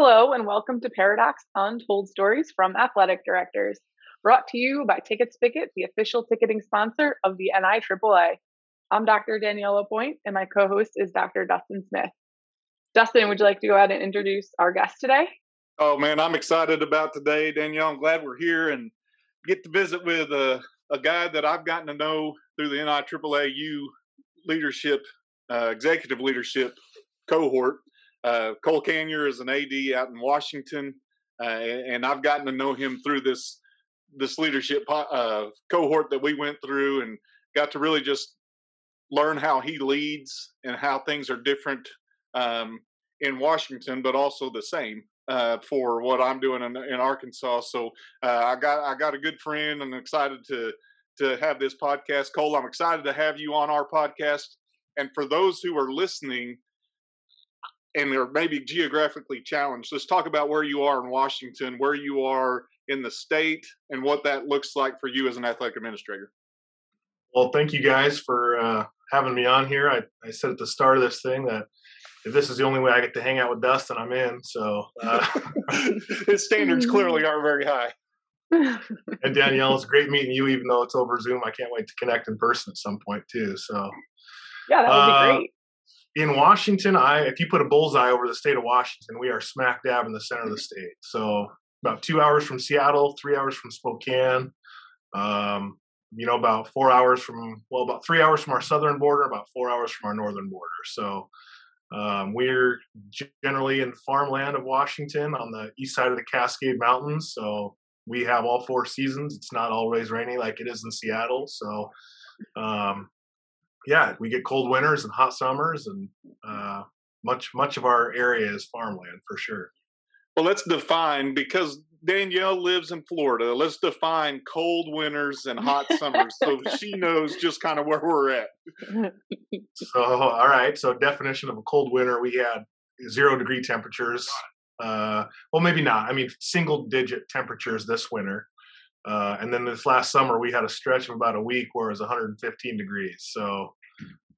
Hello, and welcome to Paradox Untold Stories from Athletic Directors, brought to you by Tickets Picket, the official ticketing sponsor of the NIAAA. I'm Dr. Danielle Lapointe, and my co-host is Dr. Dustin Smith. Dustin, would you like to go ahead and introduce our guest today? Oh, man, I'm excited about today, Danielle. I'm glad we're here and get to visit with a guy that I've gotten to know through the NIAAAU leadership, executive leadership cohort. Cole Kanyer is an AD out in Washington, and I've gotten to know him through this leadership cohort that we went through, and got to really just learn how he leads and how things are different in Washington, but also the same for what I'm doing in Arkansas. So I got a good friend, and I'm excited to have this podcast. Cole, I'm excited to have you on our podcast, and for those who are listening and they're maybe geographically challenged, let's talk about where you are in Washington, where you are in the state, and what that looks like for you as an athletic administrator. Well, thank you guys for having me on here. I said at the start of this thing that if this is the only way I get to hang out with Dustin, I'm in. So his standards clearly aren't very high. And Danielle, it's great meeting you, even though it's over Zoom. I can't wait to connect in person at some point too. So yeah, that would be great. In Washington, if you put a bullseye over the state of Washington, we are smack dab in the center of the state. So about 2 hours from Seattle, 3 hours from Spokane, about 4 hours about 3 hours from our southern border, about 4 hours from our northern border. So we're generally in farmland of Washington on the east side of the Cascade Mountains. So we have all four seasons. It's not always rainy like it is in Seattle. So yeah, we get cold winters and hot summers, and much of our area is farmland for sure. Well, let's define, because Danielle lives in Florida, let's define cold winters and hot summers so she knows just kind of where we're at. So, all right. So definition of a cold winter, we had 0 degree temperatures. Well, maybe not. I mean, single digit temperatures this winter. And then this last summer, we had a stretch of about a week where it was 115 degrees. So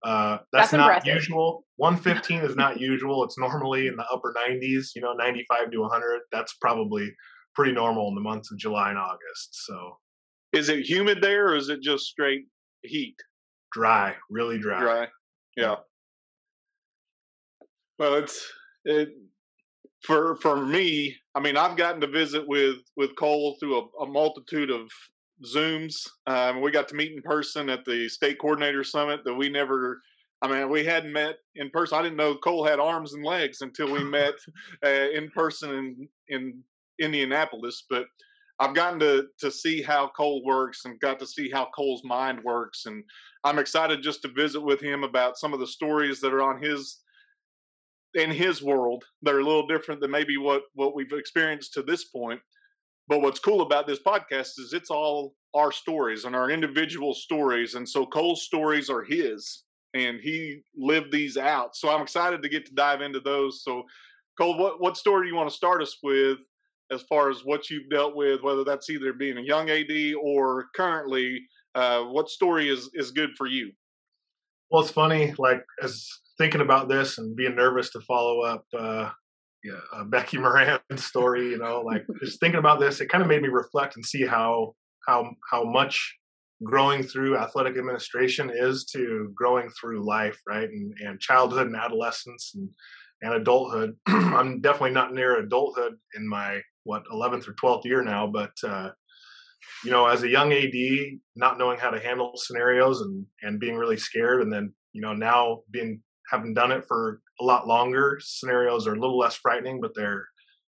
that's not impressive. Usual. 115 is not usual. It's normally in the upper 90s, 95 to 100. That's probably pretty normal in the months of July and August. So is it humid there, or is it just straight heat? Dry, really dry. Dry, yeah. Well, For me, I mean, I've gotten to visit with Cole through a multitude of Zooms. We got to meet in person at the State Coordinator Summit that we hadn't met in person. I didn't know Cole had arms and legs until we met in person in Indianapolis. But I've gotten to see how Cole works, and got to see how Cole's mind works. And I'm excited just to visit with him about some of the stories that are on in his world. They're a little different than maybe what we've experienced to this point. But what's cool about this podcast is it's all our stories and our individual stories. And so Cole's stories are his, and he lived these out. So I'm excited to get to dive into those. So Cole, what story do you want to start us with as far as what you've dealt with, whether that's either being a young AD or currently, what story is good for you? Well, it's funny, like as thinking about this and being nervous to follow up Becky Moran's story, just thinking about this, it kind of made me reflect and see how much growing through athletic administration is to growing through life, right? And childhood and adolescence and adulthood. I'm definitely not near adulthood in my 11th or 12th year now, but as a young AD, not knowing how to handle scenarios and being really scared, and then now having done it for a lot longer, scenarios are a little less frightening, but they're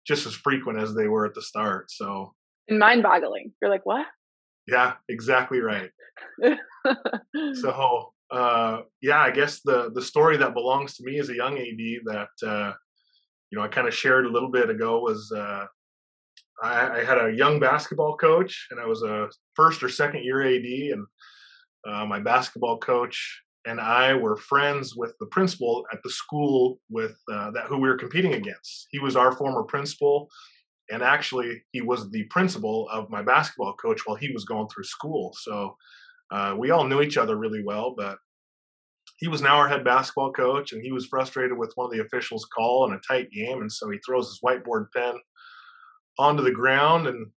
just as frequent as they were at the start. So, and mind-boggling. You're like, what? Yeah, exactly right. So, I guess the story that belongs to me as a young AD that I kind of shared a little bit ago was I had a young basketball coach, and I was a first or second year AD, and my basketball coach and I were friends with the principal at the school with who we were competing against. He was our former principal, and actually he was the principal of my basketball coach while he was going through school. So we all knew each other really well, but he was now our head basketball coach, and he was frustrated with one of the officials' call in a tight game, and so he throws his whiteboard pen onto the ground, and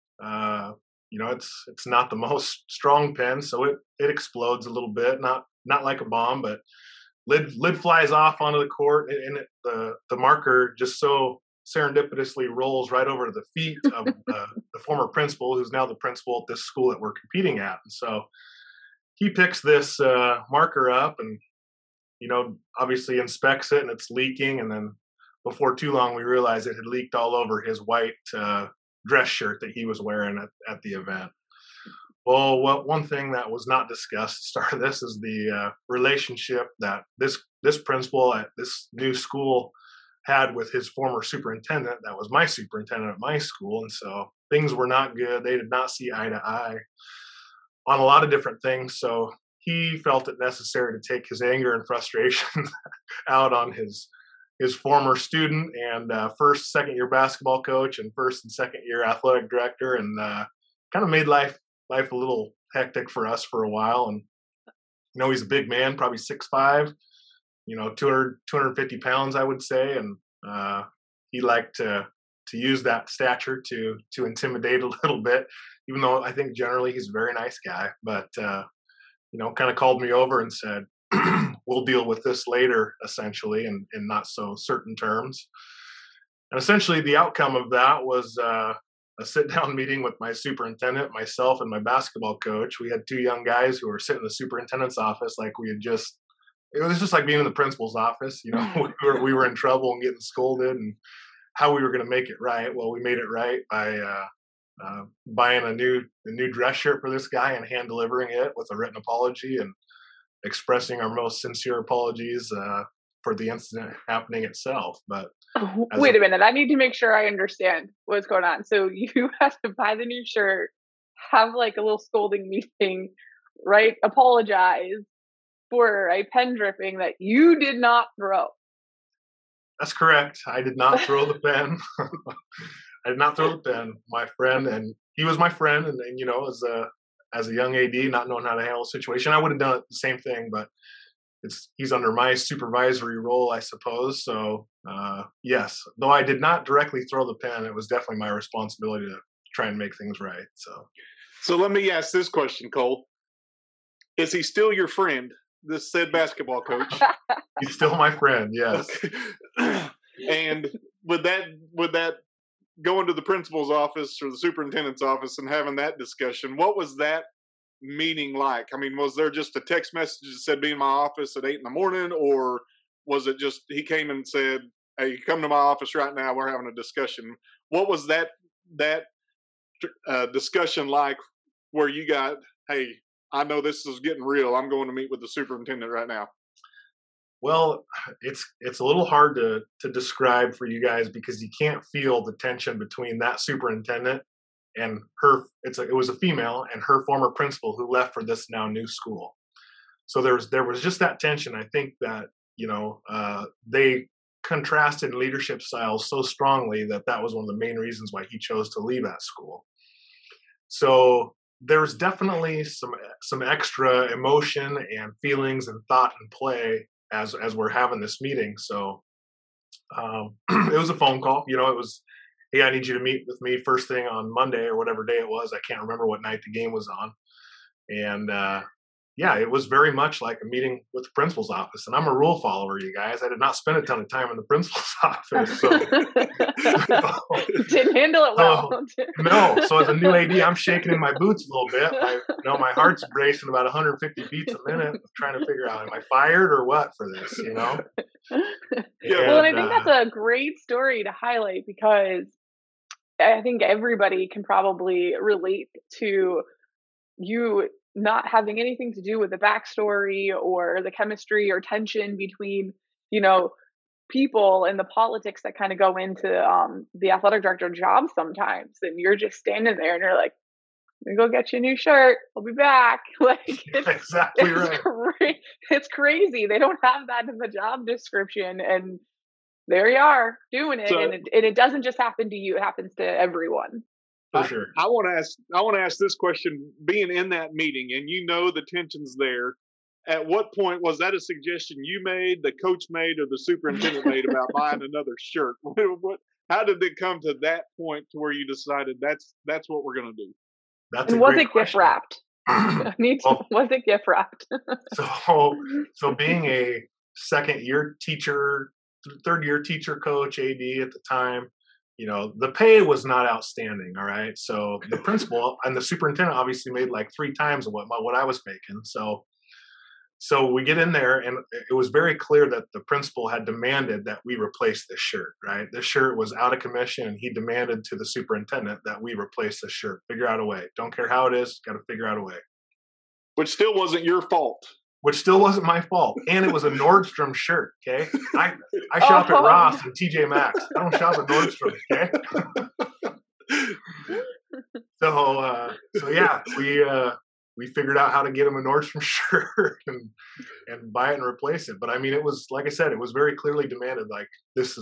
it's not the most strong pen, so it explodes a little bit, not like a bomb, but lid flies off onto the court, and the marker just so serendipitously rolls right over to the feet of the former principal, who's now the principal at this school that we're competing at. And so he picks this marker up and, obviously inspects it, and it's leaking. And then before too long, we realized it had leaked all over his white dress shirt that he was wearing at the event. Well, one thing that was not discussed at the start of this is the relationship that this principal at this new school had with his former superintendent that was my superintendent at my school. And so things were not good. They did not see eye to eye on a lot of different things. So he felt it necessary to take his anger and frustration out on his former student and first, second year basketball coach and first and second year athletic director, and kind of made life a little hectic for us for a while. And, he's a big man, probably 6'5", 250 pounds, I would say. And he liked to use that stature to intimidate a little bit, even though I think generally he's a very nice guy. But, kind of called me over and said, we'll deal with this later, essentially, in not so certain terms. And essentially the outcome of that was a sit-down meeting with my superintendent, myself, and my basketball coach. We had two young guys who were sitting in the superintendent's office like we had just... It was just like being in the principal's office, we were in trouble and getting scolded and how we were going to make it right. Well, we made it right by buying a new dress shirt for this guy and hand delivering it with a written apology and expressing our most sincere apologies for the incident happening itself. But wait a minute, I need to make sure I understand what's going on. So you have to buy the new shirt, have like a little scolding meeting, right? Apologize for a pen dripping that you did not throw. That's correct. I did not throw the pen. I did not throw the pen. My friend, and he was my friend, and then, as a young AD, not knowing how to handle a situation, I would have done the same thing, but he's under my supervisory role, I suppose. So yes, though I did not directly throw the pen, it was definitely my responsibility to try and make things right. So let me ask this question, Cole. Is he still your friend? This said basketball coach. He's still my friend, yes. Okay. And would that going to the principal's office or the superintendent's office and having that discussion, what was that meeting like? I mean, was there just a text message that said be in my office at 8 a.m, or was it just he came and said, hey, come to my office right now, we're having a discussion? What was that discussion like where you got, hey, I know this is getting real, I'm going to meet with the superintendent right now? Well, it's a little hard to describe for you guys because you can't feel the tension between that superintendent and her. It was a female and her former principal who left for this now new school. So there was just that tension. I think that, they contrasted leadership styles so strongly that was one of the main reasons why he chose to leave that school. So there's definitely some extra emotion and feelings and thought and play as we're having this meeting. So it was a phone call. It was, hey, I need you to meet with me first thing on Monday or whatever day it was. I can't remember what night the game was on. And it was very much like a meeting with the principal's office. And I'm a rule follower, you guys. I did not spend a ton of time in the principal's office. So. Didn't handle it well. No. So as a new AD, I'm shaking in my boots a little bit. My heart's racing about 150 beats a minute, trying to figure out, am I fired or what for this, And I think that's a great story to highlight because I think everybody can probably relate to you not having anything to do with the backstory or the chemistry or tension between, people and the politics that kind of go into the athletic director job sometimes. And you're just standing there and you're like, I'm gonna go get you a new shirt. I'll be back. Like, it's exactly right. It's crazy. They don't have that in the job description. And there you are doing it. So, and it doesn't just happen to you. It happens to everyone. Sure. I want to ask this question, being in that meeting and the tensions there, At what point was that a suggestion you made, the coach made, or the superintendent made about buying another shirt? How did it come to that point to where you decided that's what we're going to do? And was it gift wrapped? Was it gift wrapped? So being a third year teacher coach, AD at the time, you know, the pay was not outstanding. All right. So the principal and the superintendent obviously made like 3 times what I was making. So we get in there, and it was very clear that the principal had demanded that we replace this shirt, right? This shirt was out of commission, and he demanded to the superintendent that we replace this shirt. Figure out a way. Don't care how it is, got to figure out a way. Which still wasn't your fault. Which still wasn't my fault. And it was a Nordstrom shirt, okay? I shop at Ross and TJ Maxx. I don't shop at Nordstrom, okay? So yeah, we figured out how to get him a Nordstrom shirt and buy it and replace it. But I mean, it was, like I said, it was very clearly demanded, like, this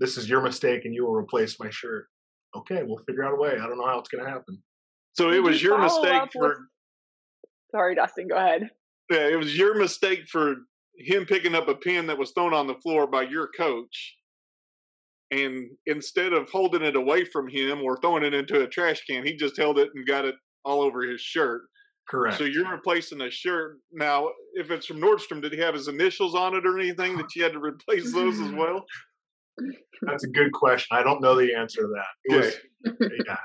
is your mistake and you will replace my shirt. Okay. We'll figure out a way. I don't know how it's going to happen. So it was your mistake sorry, Dustin, go ahead. Yeah. It was your mistake for him picking up a pin that was thrown on the floor by your coach. And instead of holding it away from him or throwing it into a trash can, he just held it and got it all over his shirt. Correct. So you're replacing a shirt. Now, if it's from Nordstrom, did he have his initials on it or anything that you had to replace those as well? That's a good question. I don't know the answer to that. Yeah.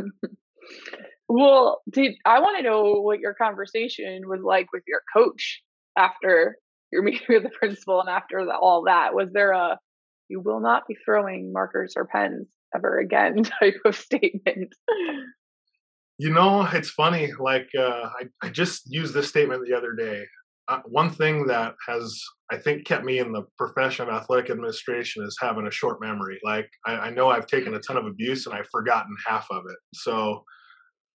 Well, I want to know what your conversation was like with your coach after your meeting with the principal and after all that. Was there a "you will not be throwing markers or pens ever again" type of statement? You know, it's funny, like, I just used this statement the other day. One thing that has, I think, kept me in the profession of athletic administration is having a short memory. Like, I know I've taken a ton of abuse and I've forgotten half of it. So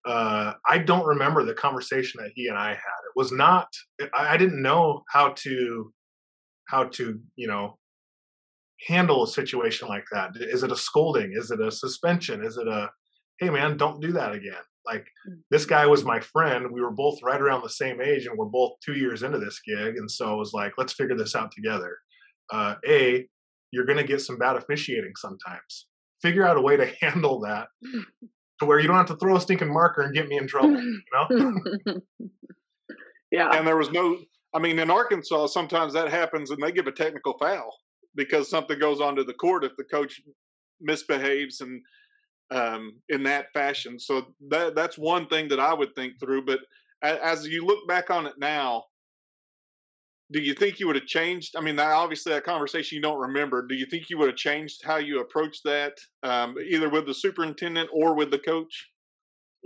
I don't remember the conversation that he and I had. It was not, I didn't know how to, you know, handle a situation like that. Is it a scolding? Is it a suspension? Is it a, hey man, don't do that again? Like, this guy was my friend. We were both right around the same age, and we're both 2 years into this gig. And so it was like, let's figure this out together. You're going to get some bad officiating sometimes. Figure out a way to handle that to where you don't have to throw a stinking marker and get me in trouble, you know? Yeah. And there was no, I mean, in Arkansas, sometimes that happens and they give a technical foul because something goes onto the court if the coach misbehaves and in that fashion. So that's one thing that I would think through. But as you look back on it now, do you think you would have changed? I mean, obviously that conversation you don't remember. Do you think you would have changed how you approached that, either with the superintendent or with the coach?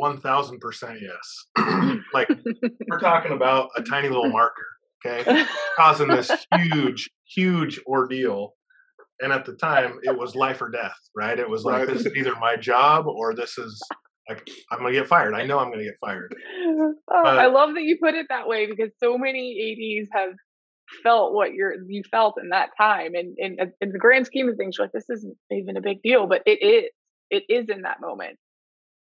1000% yes. Like, we're talking about a tiny little marker, okay, causing this huge ordeal. And at the time, it was life or death, right? It was like, this is either my job or this is like, I'm going to get fired. I know I'm going to get fired. Oh, I love that you put it that way, because so many ADs have felt what you felt in that time. And in the grand scheme of things, you're like, this isn't even a big deal, but it is in that moment.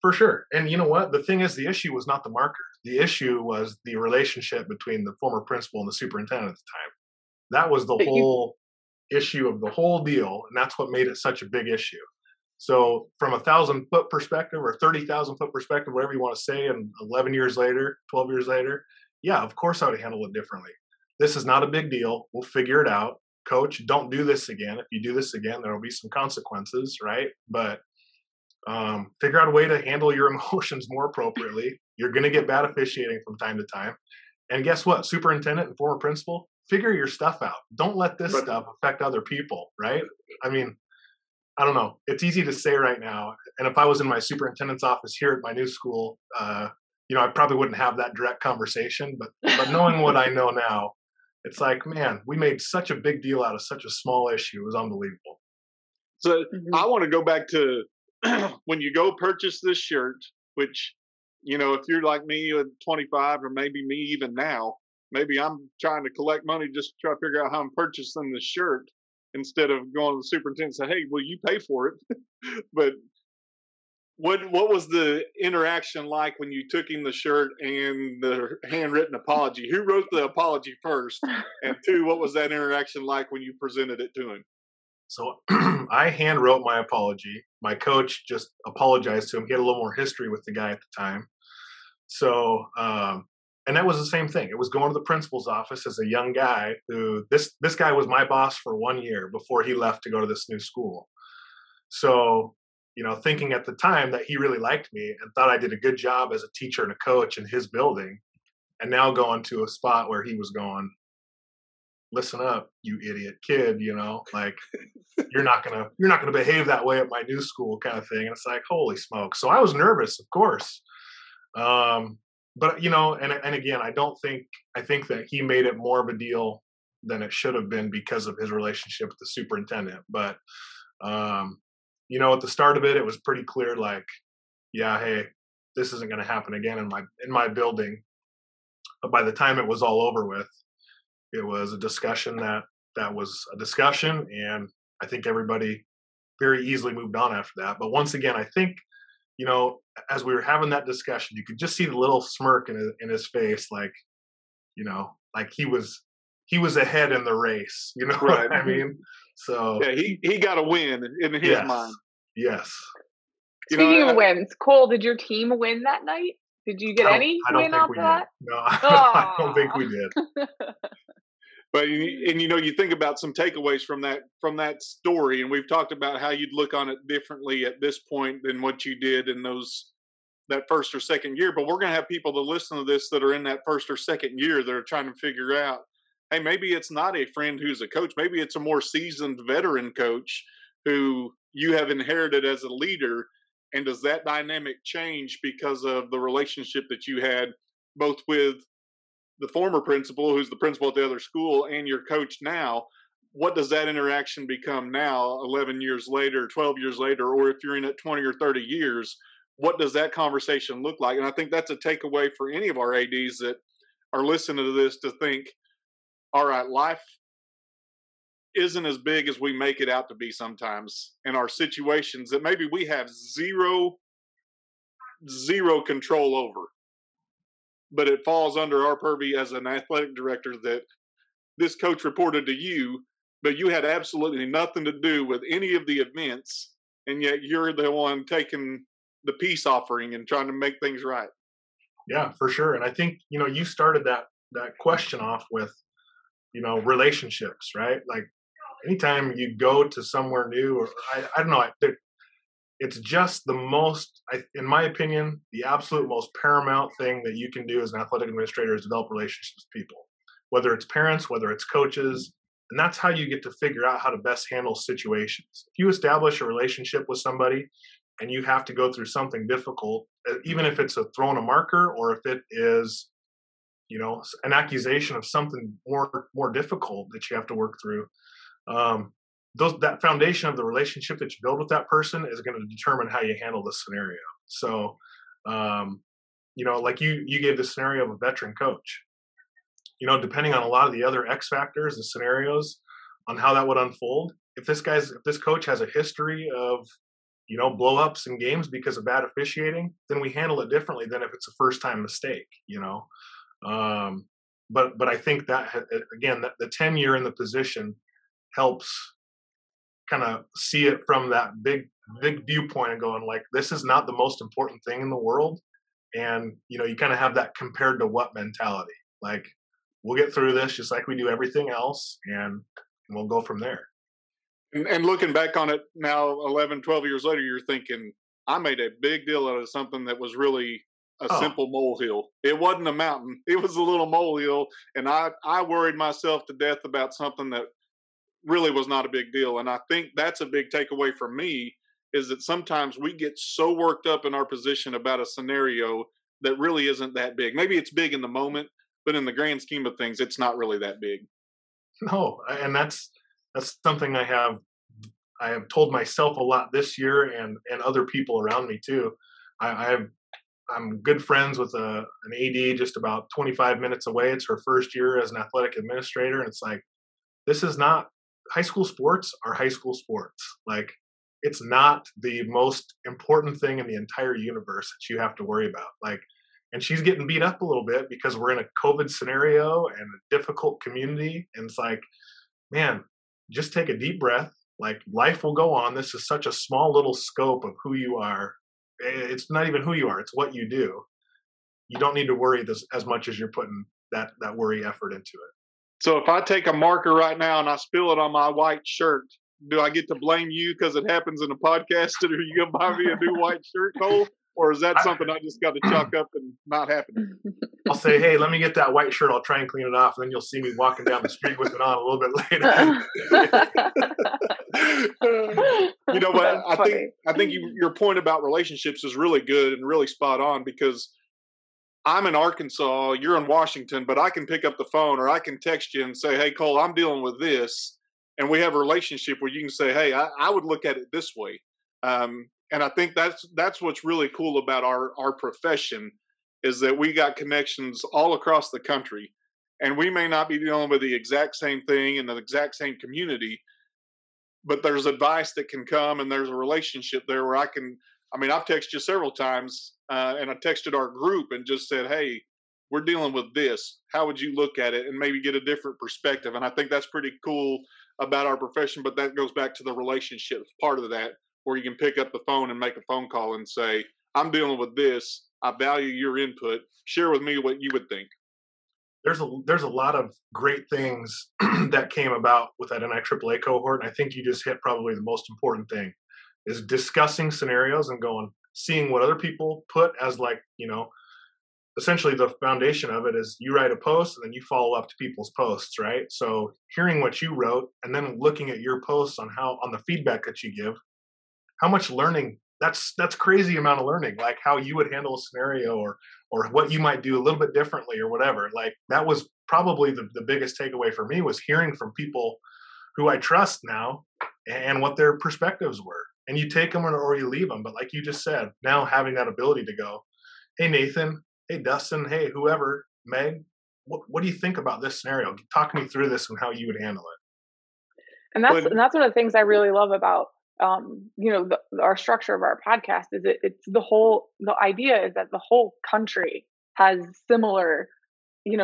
For sure. And you know what? The thing is, the issue was not the marker. The issue was the relationship between the former principal and the superintendent at the time. That was the whole issue of the whole deal, and that's what made it such a big issue. So from 1,000-foot perspective or 30,000-foot perspective, whatever you want to say, and 11 years later, 12 years later, yeah, of course I would handle it differently. This is not a big deal. We'll figure it out. Coach, don't do this again. If you do this again, there will be some consequences, right? But figure out a way to handle your emotions more appropriately. You're going to get bad officiating from time to time. And guess what? Superintendent and former principal, figure your stuff out. Don't let this stuff affect other people, right? I mean, I don't know. It's easy to say right now. And if I was in my superintendent's office here at my new school, you know, I probably wouldn't have that direct conversation. But knowing what I know now, it's like, man, we made such a big deal out of such a small issue. It was unbelievable. So I want to go back to when you go purchase this shirt, which, you know, if you're like me at 25 or maybe me even now, maybe I'm trying to collect money just to try to figure out how I'm purchasing this shirt instead of going to the superintendent and say, hey, will you pay for it? But What was the interaction like when you took him the shirt and the handwritten apology? Who wrote the apology first? And two, what was that interaction like when you presented it to him? So I handwrote my apology. My coach just apologized to him. He had a little more history with the guy at the time. So, and that was the same thing. It was going to the principal's office as a young guy who this guy was my boss for 1 year before he left to go to this new school. So, you know, thinking at the time that he really liked me and thought I did a good job as a teacher and a coach in his building, and now going to a spot where he was going, listen up, you idiot kid, you know, like you're not gonna behave that way at my new school kind of thing. And it's like, holy smoke. So I was nervous, of course. But you know, and again, I think that he made it more of a deal than it should have been because of his relationship with the superintendent. But you know, at the start of it, it was pretty clear, like, yeah, hey, this isn't going to happen again in my building. But by the time it was all over with, it was a discussion that was a discussion. And I think everybody very easily moved on after that. But once again, I think, you know, as we were having that discussion, you could just see the little smirk in his face, like, you know, like he was ahead in the race, you know right. what I mean? So yeah, he got a win in his yes. mind. Yes. Speaking of wins, Cole, did your team win that night? Did you get any win off that? No, I don't think we did. But you know, you think about some takeaways from that story, and we've talked about how you'd look on it differently at this point than what you did in that first or second year. But we're going to have people that listen to this that are in that first or second year that are trying to figure out, hey, maybe it's not a friend who's a coach. Maybe it's a more seasoned veteran coach who you have inherited as a leader. And does that dynamic change because of the relationship that you had both with the former principal, who's the principal at the other school, and your coach now? What does that interaction become now, 11 years later, 12 years later, or if you're in it 20 or 30 years, what does that conversation look like? And I think that's a takeaway for any of our ADs that are listening to this to think, all right, life isn't as big as we make it out to be sometimes, and our situations that maybe we have zero control over, but it falls under our purview as an athletic director that this coach reported to you, but you had absolutely nothing to do with any of the events, and yet you're the one taking the peace offering and trying to make things right. Yeah, for sure. And I think, you know, you started that question off with, you know, relationships, right? Like anytime you go to somewhere new, or I don't know, it's just the most, in my opinion, the absolute most paramount thing that you can do as an athletic administrator is develop relationships with people, whether it's parents, whether it's coaches. And that's how you get to figure out how to best handle situations. If you establish a relationship with somebody and you have to go through something difficult, even if it's throwing a marker or if it is, you know, an accusation of something more difficult that you have to work through, that foundation of the relationship that you build with that person is going to determine how you handle the scenario. So, you know, like you gave the scenario of a veteran coach, you know, depending on a lot of the other X factors and scenarios on how that would unfold. If this coach has a history of, you know, blowups in games because of bad officiating, then we handle it differently than if it's a first time mistake, you know? But I think that, again, the tenure in the position helps kind of see it from that big viewpoint and going like, this is not the most important thing in the world. And, you know, you kind of have that compared to what mentality, like we'll get through this just like we do everything else, and we'll go from there. And looking back on it now, 11, 12 years later, you're thinking, I made a big deal out of something that was really a simple molehill. It wasn't a mountain. It was a little molehill. And I worried myself to death about something that really was not a big deal. And I think that's a big takeaway for me, is that sometimes we get so worked up in our position about a scenario that really isn't that big. Maybe it's big in the moment, but in the grand scheme of things, it's not really that big. No. And that's something I have told myself a lot this year, and other people around me too. I'm good friends with an AD just about 25 minutes away. It's her first year as an athletic administrator. And it's like, high school sports are high school sports. Like it's not the most important thing in the entire universe that you have to worry about. Like, and she's getting beat up a little bit because we're in a COVID scenario and a difficult community. And it's like, man, just take a deep breath. Like, life will go on. This is such a small little scope of who you are. It's not even who you are. It's what you do. You don't need to worry this as much as you're putting that worry effort into it. So if I take a marker right now and I spill it on my white shirt, do I get to blame you because it happens in a podcast? Or are you going to buy me a new white shirt, Cole? Or is that something I just got to chalk up and not happening? I'll say, hey, let me get that white shirt. I'll try and clean it off. And then you'll see me walking down the street with it on a little bit later. You know what? I think your point about relationships is really good and really spot on, because I'm in Arkansas, you're in Washington, but I can pick up the phone or I can text you and say, hey, Cole, I'm dealing with this. And we have a relationship where you can say, hey, I would look at it this way. And I think that's what's really cool about our profession, is that we got connections all across the country, and we may not be dealing with the exact same thing in the exact same community, but there's advice that can come, and there's a relationship there where I've texted you several times, and I texted our group and just said, hey, we're dealing with this. How would you look at it? And maybe get a different perspective. And I think that's pretty cool about our profession, but that goes back to the relationships part of that, where you can pick up the phone and make a phone call and say, I'm dealing with this. I value your input. Share with me what you would think. There's a lot of great things that came about with that NIAAA cohort. And I think you just hit probably the most important thing, is discussing scenarios and seeing what other people put as, like, you know, essentially the foundation of it is you write a post and then you follow up to people's posts, right? So hearing what you wrote and then looking at your posts on the feedback that you give, how much learning, that's crazy amount of learning, like how you would handle a scenario or what you might do a little bit differently or whatever. Like, that was probably the biggest takeaway for me, was hearing from people who I trust now and what their perspectives were. And you take them or you leave them. But like you just said, now having that ability to go, hey, Nathan, hey, Dustin, hey, whoever, Meg, what do you think about this scenario? Talk me through this and how you would handle it. And that's one of the things I really love about our structure of our podcast is the idea is that the whole country has similar,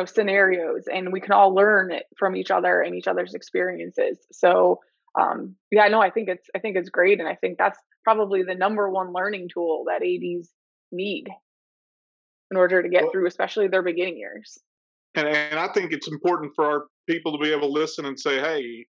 scenarios, and we can all learn it from each other and each other's experiences. So, I think it's great. And I think that's probably the number one learning tool that ADs need in order to get through, especially their beginning years. And I think it's important for our people to be able to listen and say, hey,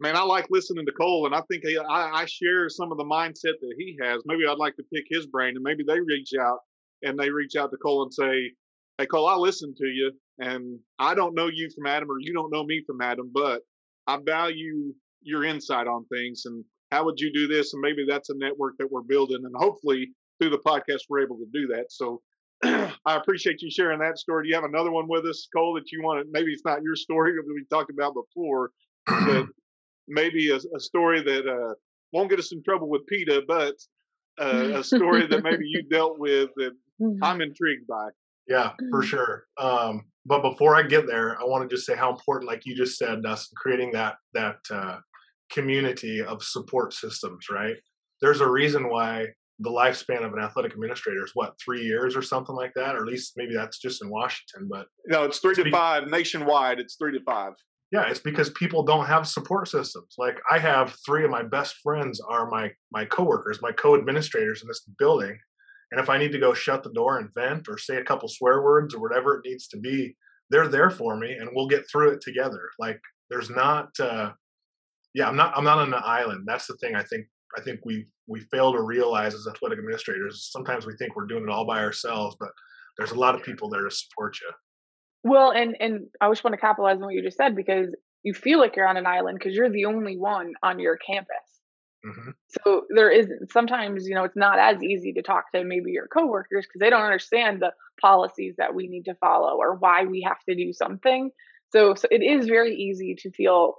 man, I like listening to Cole, and I think I share some of the mindset that he has. Maybe I'd like to pick his brain, and maybe they reach out to Cole and say, hey, Cole, I listen to you, and I don't know you from Adam, or you don't know me from Adam, but I value your insight on things, and how would you do this? And maybe that's a network that we're building, and hopefully through the podcast we're able to do that. So I appreciate you sharing that story. Do you have another one with us, Cole, that you want to, maybe it's not your story that we talked about before, but maybe a story that won't get us in trouble with PETA, but a story that maybe you dealt with that I'm intrigued by. Yeah, for sure. But before I get there, I want to just say how important, like you just said, Dustin, creating that community of support systems, right? There's a reason why the lifespan of an athletic administrator is, 3 years or something like that? Or at least maybe that's just in Washington. But no, it's 3 to 5. Nationwide, it's 3 to 5. Yeah, it's because people don't have support systems. Like, I have 3 of my best friends are my coworkers, my co-administrators in this building. And if I need to go shut the door and vent or say a couple swear words or whatever it needs to be, they're there for me, and we'll get through it together. Like, there's not, I'm not on an island. That's the thing I think we fail to realize as athletic administrators. Sometimes we think we're doing it all by ourselves, but there's a lot of people there to support you. Well, and I just want to capitalize on what you just said, because you feel like you're on an island because you're the only one on your campus. Mm-hmm. So there is sometimes, it's not as easy to talk to maybe your coworkers because they don't understand the policies that we need to follow or why we have to do something. So it is very easy to feel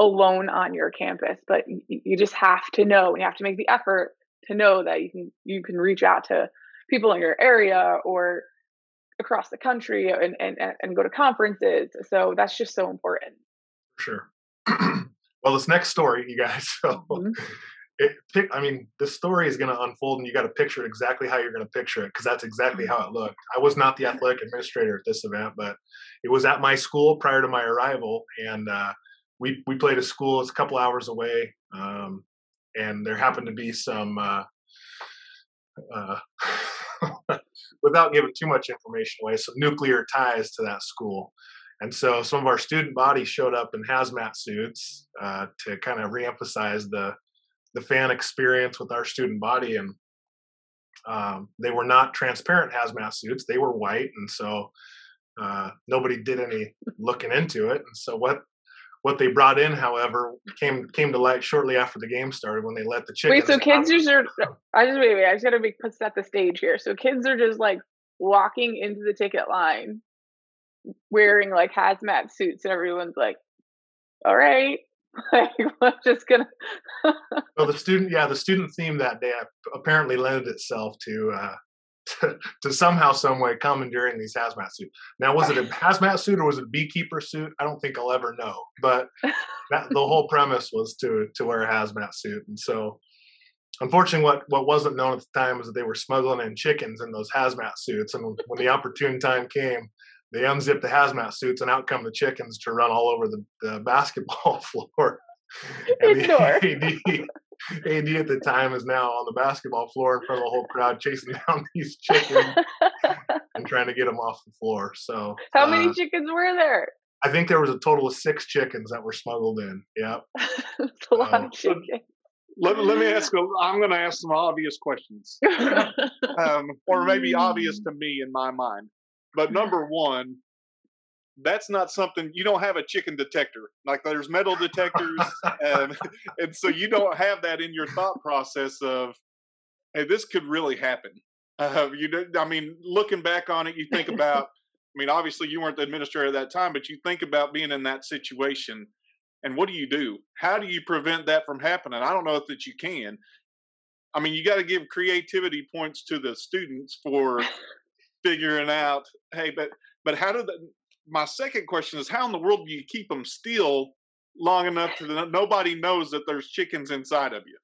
alone on your campus, but you just have to know, you have to make the effort to know that you can reach out to people in your area or across the country and go to conferences. So that's just so important. Sure. Well, this next story, you guys. So, mm-hmm. I mean, the story is going to unfold, and you got to picture exactly how you're going to picture it, because that's exactly how it looked. I was not the athletic administrator at this event, but it was at my school prior to my arrival, and we played a school. It's a couple hours away, and there happened to be some without giving too much information away, some nuclear ties to that school. And so some of our student body showed up in hazmat suits to kind of reemphasize the fan experience with our student body. And they were not transparent hazmat suits. They were white. And so nobody did any looking into it. And so what they brought in, however, came to light shortly after the game started when they let the chickens. Wait, so kids just are, I just got to set the stage here. So kids are just like walking into the ticket line wearing like hazmat suits, and everyone's like, all right. Like, I'm just gonna. Well, the student theme that day apparently lended itself to somehow, some way commandeering these hazmat suits. Now, was it a hazmat suit or was it a beekeeper suit? I don't think I'll ever know. But the whole premise was to wear a hazmat suit, and so unfortunately, what wasn't known at the time was that they were smuggling in chickens in those hazmat suits, and when the opportune time came, they unzip the hazmat suits, and out come the chickens to run all over the basketball floor. And the AD at the time is now on the basketball floor in front of the whole crowd, chasing down these chickens and trying to get them off the floor. So, how many chickens were there? I think there was a total of 6 chickens that were smuggled in. Yep, that's a lot of chickens. Let me ask. I'm going to ask some obvious questions, or maybe obvious to me in my mind. But number one, that's not something, you don't have a chicken detector. Like there's metal detectors. and so you don't have that in your thought process of, hey, this could really happen. I mean, looking back on it, you think about, I mean, obviously you weren't the administrator at that time, but you think about being in that situation and what do you do? How do you prevent that from happening? I don't know if that you can. I mean, you got to give creativity points to the students for figuring out, hey, but how do my second question is, how in the world do you keep them still long enough that nobody knows that there's chickens inside of you?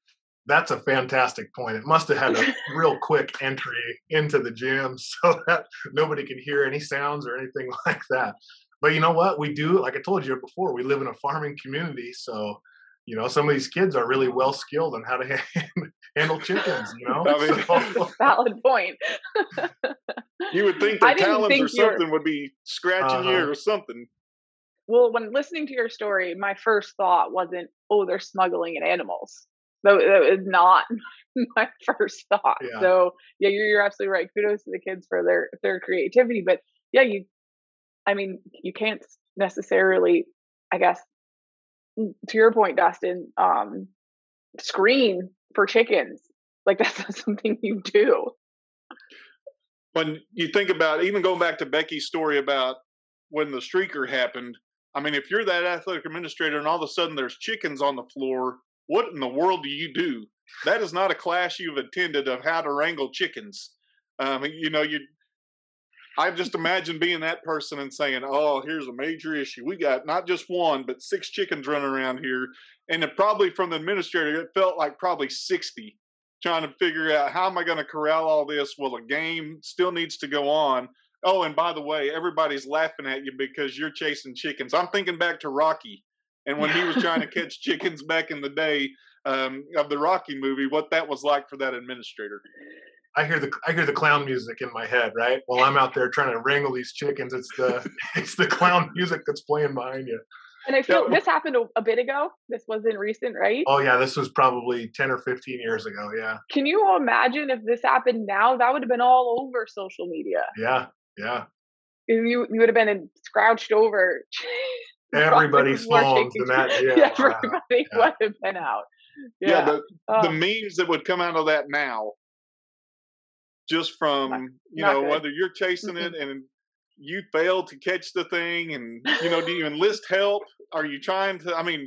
That's a fantastic point. It must have had a real quick entry into the gym so that nobody can hear any sounds or anything like that. But you know what we do, like I told you before, we live in a farming community. So, you know, some of these kids are really well skilled on how to handle chickens, you know? I mean, so, valid point. You would think the talons or something would be scratching you or something. Well, when listening to your story, my first thought wasn't, oh, they're smuggling in animals. That is not my first thought. Yeah. So, yeah, you're absolutely right. Kudos to the kids for their creativity. But, yeah, you can't necessarily, I guess, to your point, Dustin, screen for chickens. Like, that's not something you do. When you think about, even going back to Becky's story about when the streaker happened, I mean, if you're that athletic administrator and all of a sudden there's chickens on the floor, what in the world do you do? That is not a class you've attended of how to wrangle chickens. I just imagine being that person and saying, oh, here's a major issue. We got not just one, but 6 chickens running around here. And it probably from the administrator, it felt like probably 60 trying to figure out, how am I going to corral all this? Well, a game still needs to go on. Oh, and by the way, everybody's laughing at you because you're chasing chickens. I'm thinking back to Rocky. And when he was trying to catch chickens back in the day of the Rocky movie, what that was like for that administrator. I hear the clown music in my head, right? While I'm out there trying to wrangle these chickens, it's the clown music that's playing behind you. And I feel this happened a bit ago. This wasn't recent, right? Oh yeah, this was probably 10 or 15 years ago, yeah. Can you imagine if this happened now? That would have been all over social media. Yeah, yeah. You would have been scrouched over. Everybody's phones in that gym. Yeah, everybody would have been out. Yeah, the memes that would come out of that now, just from, not whether you're chasing it and you fail to catch the thing and, do you enlist help? Are you trying to,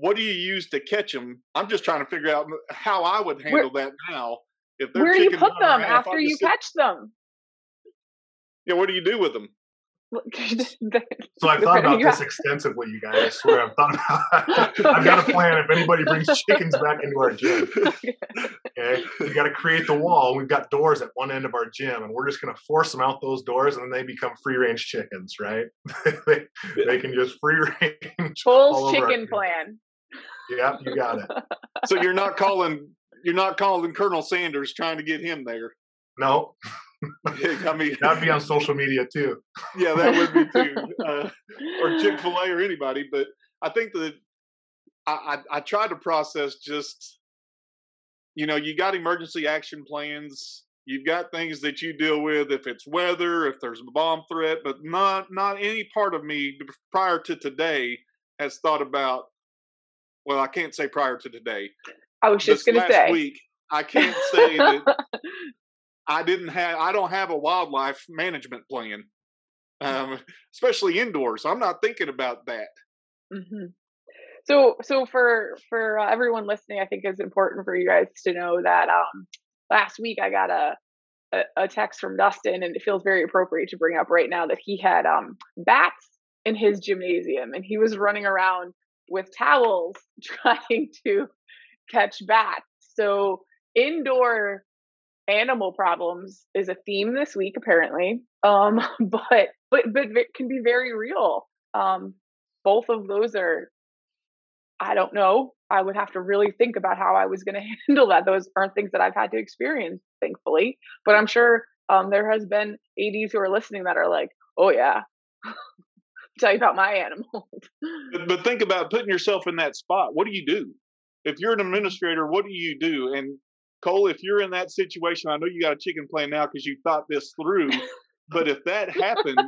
what do you use to catch them? I'm just trying to figure out how I would handle that now. If they're where do you put them after you catch them? Yeah, what do you do with them? So I've thought about this extensively, you guys. I swear I've thought about it. I've got a plan. If anybody brings chickens back into our gym, okay, we got to create the wall. We've got doors at one end of our gym, and we're just going to force them out those doors, and then they become free-range chickens, right? They can just free-range. Cole's chicken plan. Yeah, you got it. So you're not calling Colonel Sanders trying to get him there. No. I mean, that'd be on social media too. Yeah, that would be too, or Chick-fil-A or anybody. But I think that I tried to process just, you know, you got emergency action plans, you've got things that you deal with if it's weather, if there's a bomb threat, but not any part of me prior to today has thought about. Well, I can't say prior to today. I was just going to say week. I can't say that. I don't have a wildlife management plan, especially indoors. I'm not thinking about that. Mm-hmm. So for everyone listening, I think it's important for you guys to know that last week I got a text from Dustin, and it feels very appropriate to bring up right now that he had bats in his gymnasium, and he was running around with towels trying to catch bats. So indoor animal problems is a theme this week, apparently, but it can be very real. Both of those are, I don't know. I would have to really think about how I was going to handle that. Those aren't things that I've had to experience, thankfully. But I'm sure there has been ADs who are listening that are like, "Oh yeah, tell you about my animals." But think about putting yourself in that spot. What do you do if you're an administrator? What do you do? And Cole, if you're in that situation, I know you got a chicken plan now because you thought this through, but if that happened,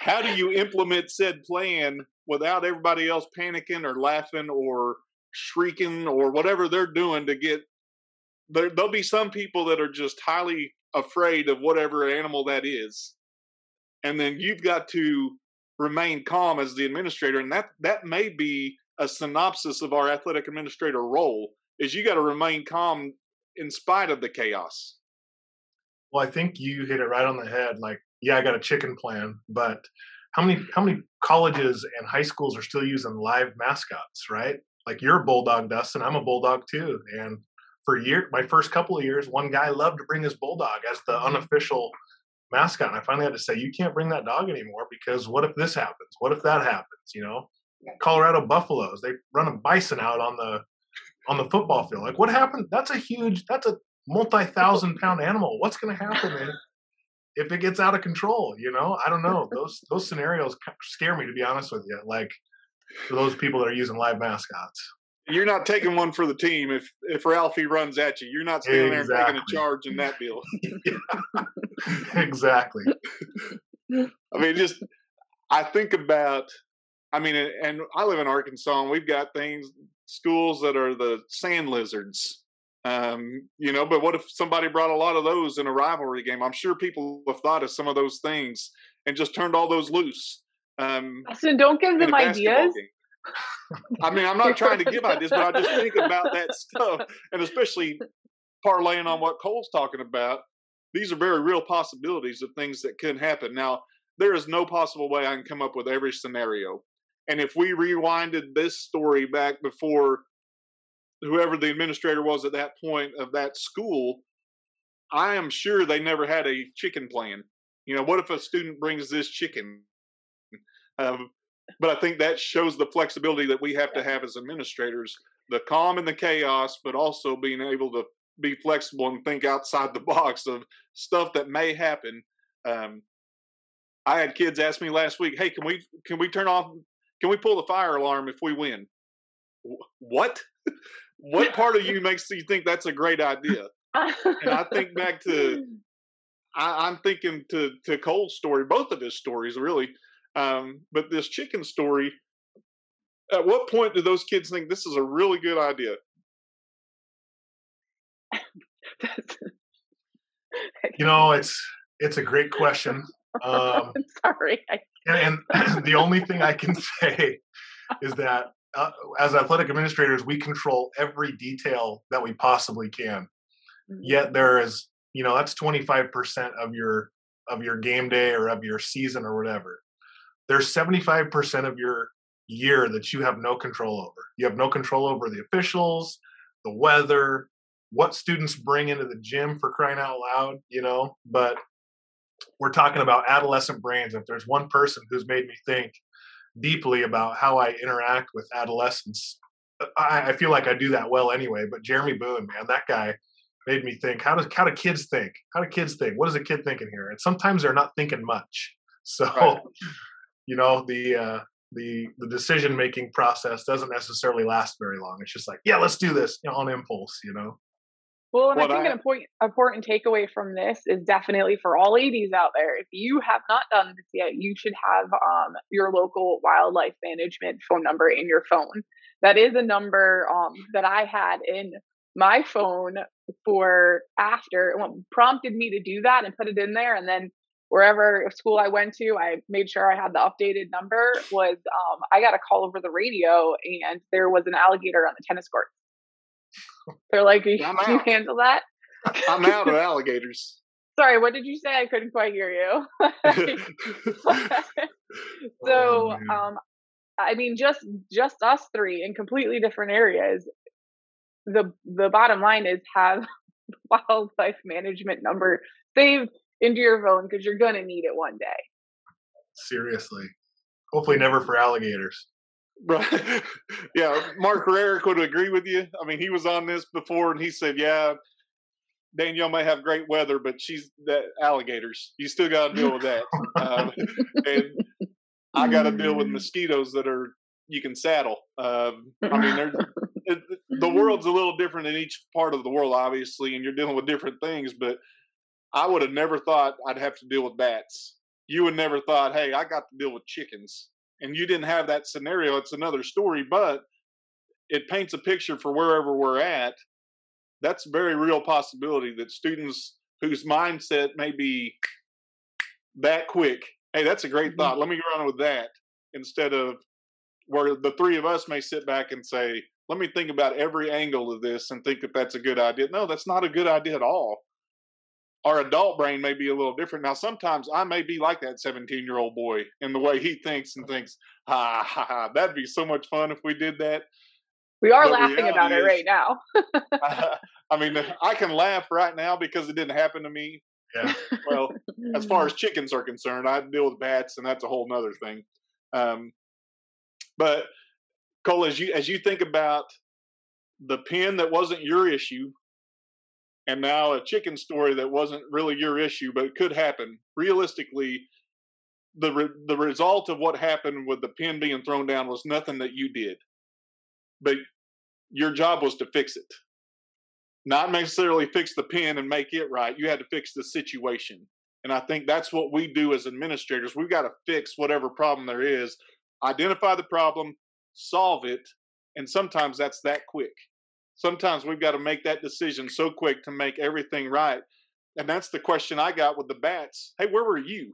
how do you implement said plan without everybody else panicking or laughing or shrieking or whatever they're doing to get there? There'll be some people that are just highly afraid of whatever animal that is. And then you've got to remain calm as the administrator. And that may be a synopsis of our athletic administrator role. Is you got to remain calm in spite of the chaos. Well, I think you hit it right on the head. Like, yeah, I got a chicken plan, but how many colleges and high schools are still using live mascots, right? Like, you're a bulldog, Dustin. I'm a bulldog too. And my first couple of years, one guy loved to bring his bulldog as the unofficial mascot. And I finally had to say, you can't bring that dog anymore because what if this happens? What if that happens? You know, Colorado Buffaloes, they run a bison out on the football field. Like, what happened? That's a multi-thousand-pound animal. What's going to happen if it gets out of control? You know, I don't know. Those scenarios scare me, to be honest with you. Like, for those people that are using live mascots, you're not taking one for the team. If Ralphie runs at you, you're not standing there and taking a charge in that deal. Yeah, exactly. I mean, I think about. I mean, and I live in Arkansas, and we've got schools that are the sand lizards, you know, but what if somebody brought a lot of those in a rivalry game? I'm sure people have thought of some of those things and just turned all those loose. So don't give them ideas. I mean, I'm not trying to give ideas, but I just think about that stuff, and especially parlaying on what Cole's talking about. These are very real possibilities of things that could happen. Now, there is no possible way I can come up with every scenario. And if we rewinded this story back before whoever the administrator was at that point of that school, I am sure they never had a chicken plan. You know, what if a student brings this chicken? But I think that shows the flexibility that we have to have as administrators, the calm and the chaos, but also being able to be flexible and think outside the box of stuff that may happen. I had kids ask me last week, "Hey, can we turn off? Can we pull the fire alarm if we win?" What? What part of you makes you think that's a great idea? And I think back to, I'm thinking to Cole's story, both of his stories really, but this chicken story. At what point do those kids think this is a really good idea? You know, it's a great question. I'm sorry. And the only thing I can say is that as athletic administrators, we control every detail that we possibly can. Yet there is, you know, that's 25% of your of your game day or of your season or whatever, there's 75% of your year that you have no control over. You have no control over the officials, the weather, what students bring into the gym, for crying out loud, you know. But we're talking about adolescent brains. If there's one person who's made me think deeply about how I interact with adolescents, I feel like I do that well anyway, but Jeremy Boone, man, that guy made me think, how do kids think? How do kids think? What is a kid thinking here? And sometimes they're not thinking much. So, right. You know, the decision-making process doesn't necessarily last very long. It's just like, yeah, let's do this, you know, on impulse, you know? Well, and what I think an important takeaway from this is definitely for all ladies out there, if you have not done this yet, you should have your local wildlife management phone number in your phone. That is a number that I had in my phone for after what prompted me to do that and put it in there. And then wherever school I went to, I made sure I had the updated number. Was I got a call over the radio and there was an alligator on the tennis court. They're like, can you handle that? I'm out of alligators. Sorry, what did you say? I couldn't quite hear you. So, I mean, just us three in completely different areas. The bottom line is have wildlife management number saved into your phone because you're going to need it one day. Seriously. Hopefully never for alligators. Right. Yeah. Mark Rerick would agree with you. I mean, he was on this before and he said, yeah, Danielle may have great weather, but she's that alligators. You still got to deal with that. And I got to deal with mosquitoes that are, you can saddle. I mean, the world's a little different in each part of the world, obviously, and you're dealing with different things, but I would have never thought I'd have to deal with bats. You would never thought, hey, I got to deal with chickens. And you didn't have that scenario. It's another story, but it paints a picture for wherever we're at. That's a very real possibility that students whose mindset may be that quick, hey, that's a great thought. Let me run with that, instead of where the three of us may sit back and say, let me think about every angle of this and think if that's a good idea. No, that's not a good idea at all. Our adult brain may be a little different. Now, sometimes I may be like that 17-year-old boy in the way he thinks and thinks, that'd be so much fun if we did that. We are laughing about it right now. I mean, I can laugh right now because it didn't happen to me. Yeah. Well, as far as chickens are concerned, I deal with bats, and that's a whole nother thing. But, Cole, as you think about the pen that wasn't your issue, and now a chicken story that wasn't really your issue, but it could happen. Realistically, the result of what happened with the pin being thrown down was nothing that you did. But your job was to fix it. Not necessarily fix the pin and make it right. You had to fix the situation. And I think that's what we do as administrators. We've got to fix whatever problem there is, identify the problem, solve it, and sometimes that's that quick. Sometimes we've got to make that decision so quick to make everything right. And that's the question I got with the bats. Hey, where were you?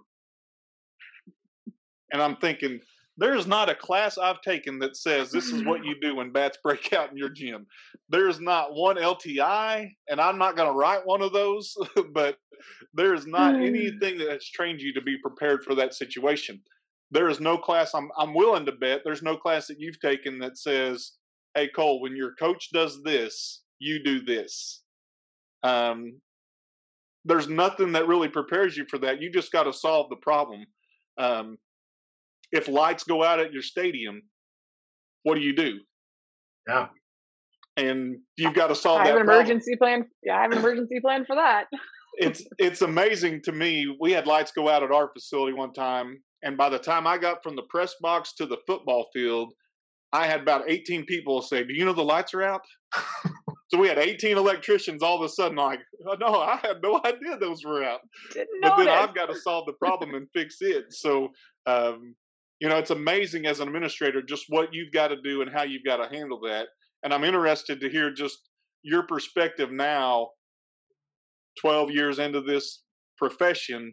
And I'm thinking, there's not a class I've taken that says this is what you do when bats break out in your gym. There's not one LTI, and I'm not going to write one of those, but there's not anything that has trained you to be prepared for that situation. There is no class, I'm willing to bet, there's no class that you've taken that says, hey, Cole, when your coach does this, you do this. There's nothing that really prepares you for that. You just got to solve the problem. If lights go out at your stadium, what do? Yeah. And you've got to solve that problem. I have an emergency plan for that. It's amazing to me. We had lights go out at our facility one time, and by the time I got from the press box to the football field, I had about 18 people say, do you know the lights are out? So we had 18 electricians all of a sudden like, oh, no, I had no idea those were out. But then I've got to solve the problem and fix it. So, you know, it's amazing as an administrator just what you've got to do and how you've got to handle that. And I'm interested to hear just your perspective now, 12 years into this profession.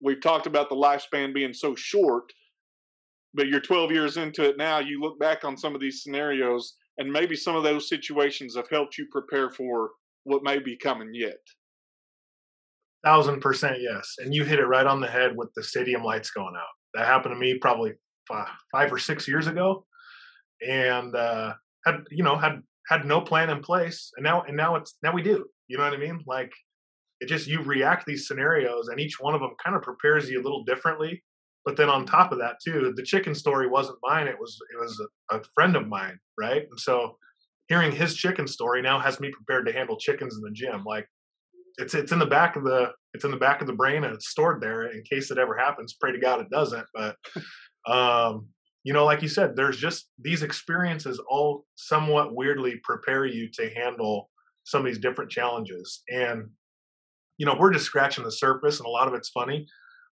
We've talked about the lifespan being so short, but you're 12 years into it now. You look back on some of these scenarios, and maybe some of those situations have helped you prepare for what may be coming yet. 1,000% yes. And you hit it right on the head with the stadium lights going out. That happened to me probably five or six years ago, and had no plan in place. And now we do. You know what I mean? Like, it just, you react these scenarios, and each one of them kind of prepares you a little differently. But then on top of that too, the chicken story wasn't mine. It was a friend of mine, right? And so hearing his chicken story now has me prepared to handle chickens in the gym. Like, it's in the back of the brain, and it's stored there in case it ever happens. Pray to God it doesn't. But like you said, there's just these experiences all somewhat weirdly prepare you to handle some of these different challenges. And we're just scratching the surface, and a lot of it's funny.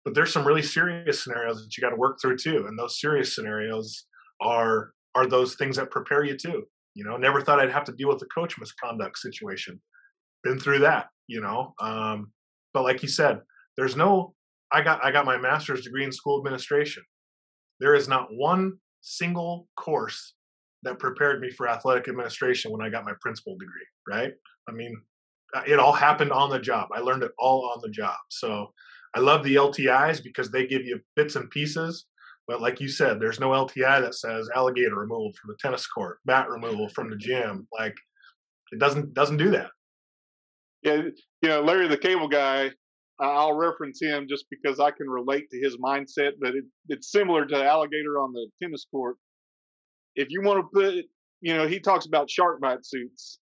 But there's some really serious scenarios that you got to work through too. And those serious scenarios are those things that prepare you too. Never thought I'd have to deal with a coach misconduct situation. Been through that, but like you said, I got my master's degree in school administration. There is not one single course that prepared me for athletic administration when I got my principal degree, right? I mean, it all happened on the job. I learned it all on the job. So I love the LTIs because they give you bits and pieces. But like you said, there's no LTI that says alligator removal from the tennis court, bat removal from the gym. Like, it doesn't do that. Yeah. Larry the Cable Guy, I'll reference him just because I can relate to his mindset, but it's similar to alligator on the tennis court. If you want to put, he talks about shark bite suits.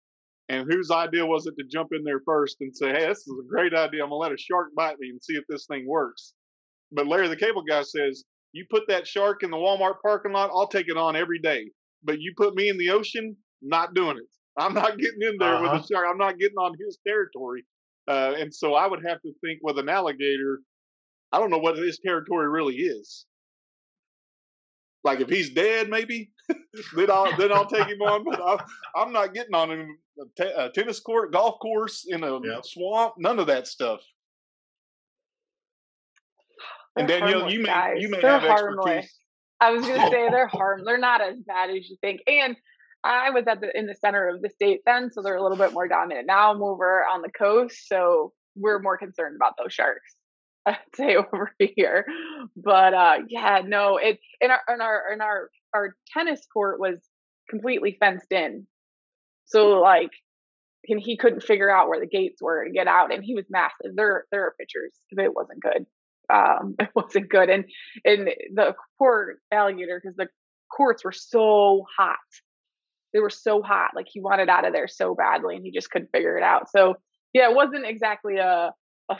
And whose idea was it to jump in there first and say, hey, this is a great idea. I'm going to let a shark bite me and see if this thing works. But Larry the Cable Guy says, you put that shark in the Walmart parking lot, I'll take it on every day. But you put me in the ocean, not doing it. I'm not getting in there with a shark. I'm not getting on his territory. And so I would have to think with an alligator, I don't know what his territory really is. Like, if he's dead, maybe, then I'll take him on. But I'm not getting on him a tennis court, golf course, in a swamp, none of that stuff. They're, and Danielle, you may have harmless expertise. I was going to say they're harmless. They're not as bad as you think. And I was in the center of the state then, so they're a little bit more dominant. Now I'm over on the coast, so we're more concerned about those sharks, I'd say, over here. But it's our tennis court was completely fenced in, so like, and he couldn't figure out where the gates were to get out, and he was massive. There are pictures. It wasn't good. And the court alligator, because the courts were so hot, they were so hot. Like, he wanted out of there so badly, and he just couldn't figure it out. So yeah, it wasn't exactly a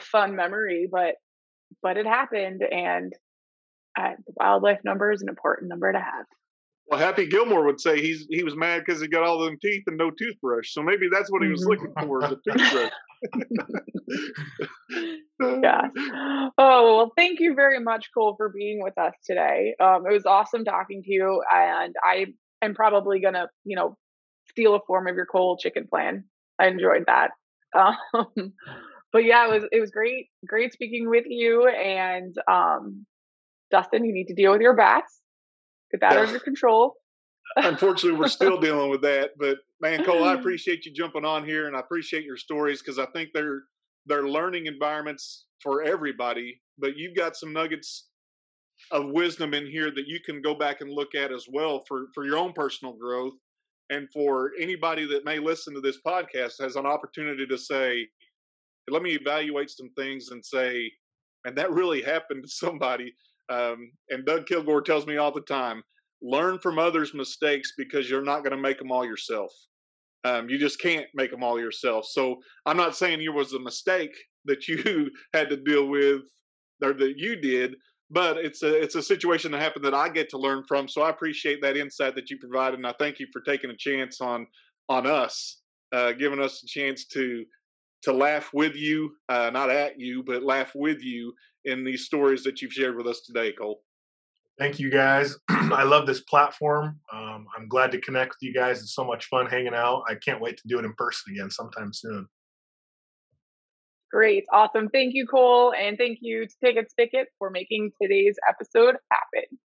fun memory, but it happened, and the wildlife number is an important number to have. Well, Happy Gilmore would say he was mad because he got all them teeth and no toothbrush. So maybe that's what he was looking for, was a toothbrush. Yeah. Oh, well, thank you very much, Cole, for being with us today. It was awesome talking to you, and I am probably gonna, steal a form of your Cole chicken plan. I enjoyed that. But yeah, it was great speaking with you. And Dustin, you need to deal with your bats. Get that under control. Unfortunately, we're still dealing with that. But man, Cole, I appreciate you jumping on here, and I appreciate your stories, because I think they're learning environments for everybody. But you've got some nuggets of wisdom in here that you can go back and look at as well for your own personal growth, and for anybody that may listen to this podcast has an opportunity to say, let me evaluate some things and say, and that really happened to somebody. And Doug Kilgore tells me all the time, learn from others' mistakes, because you're not going to make them all yourself. You just can't make them all yourself. So I'm not saying it was a mistake that you had to deal with or that you did, but it's a situation that happened that I get to learn from. So I appreciate that insight that you provided. And I thank you for taking a chance on us, giving us a chance to laugh with you, not at you, but laugh with you in these stories that you've shared with us today, Cole. Thank you, guys. I love this platform. I'm glad to connect with you guys. It's so much fun hanging out. I can't wait to do it in person again sometime soon. Great. Awesome. Thank you, Cole. And thank you to Tickets Picket for making today's episode happen.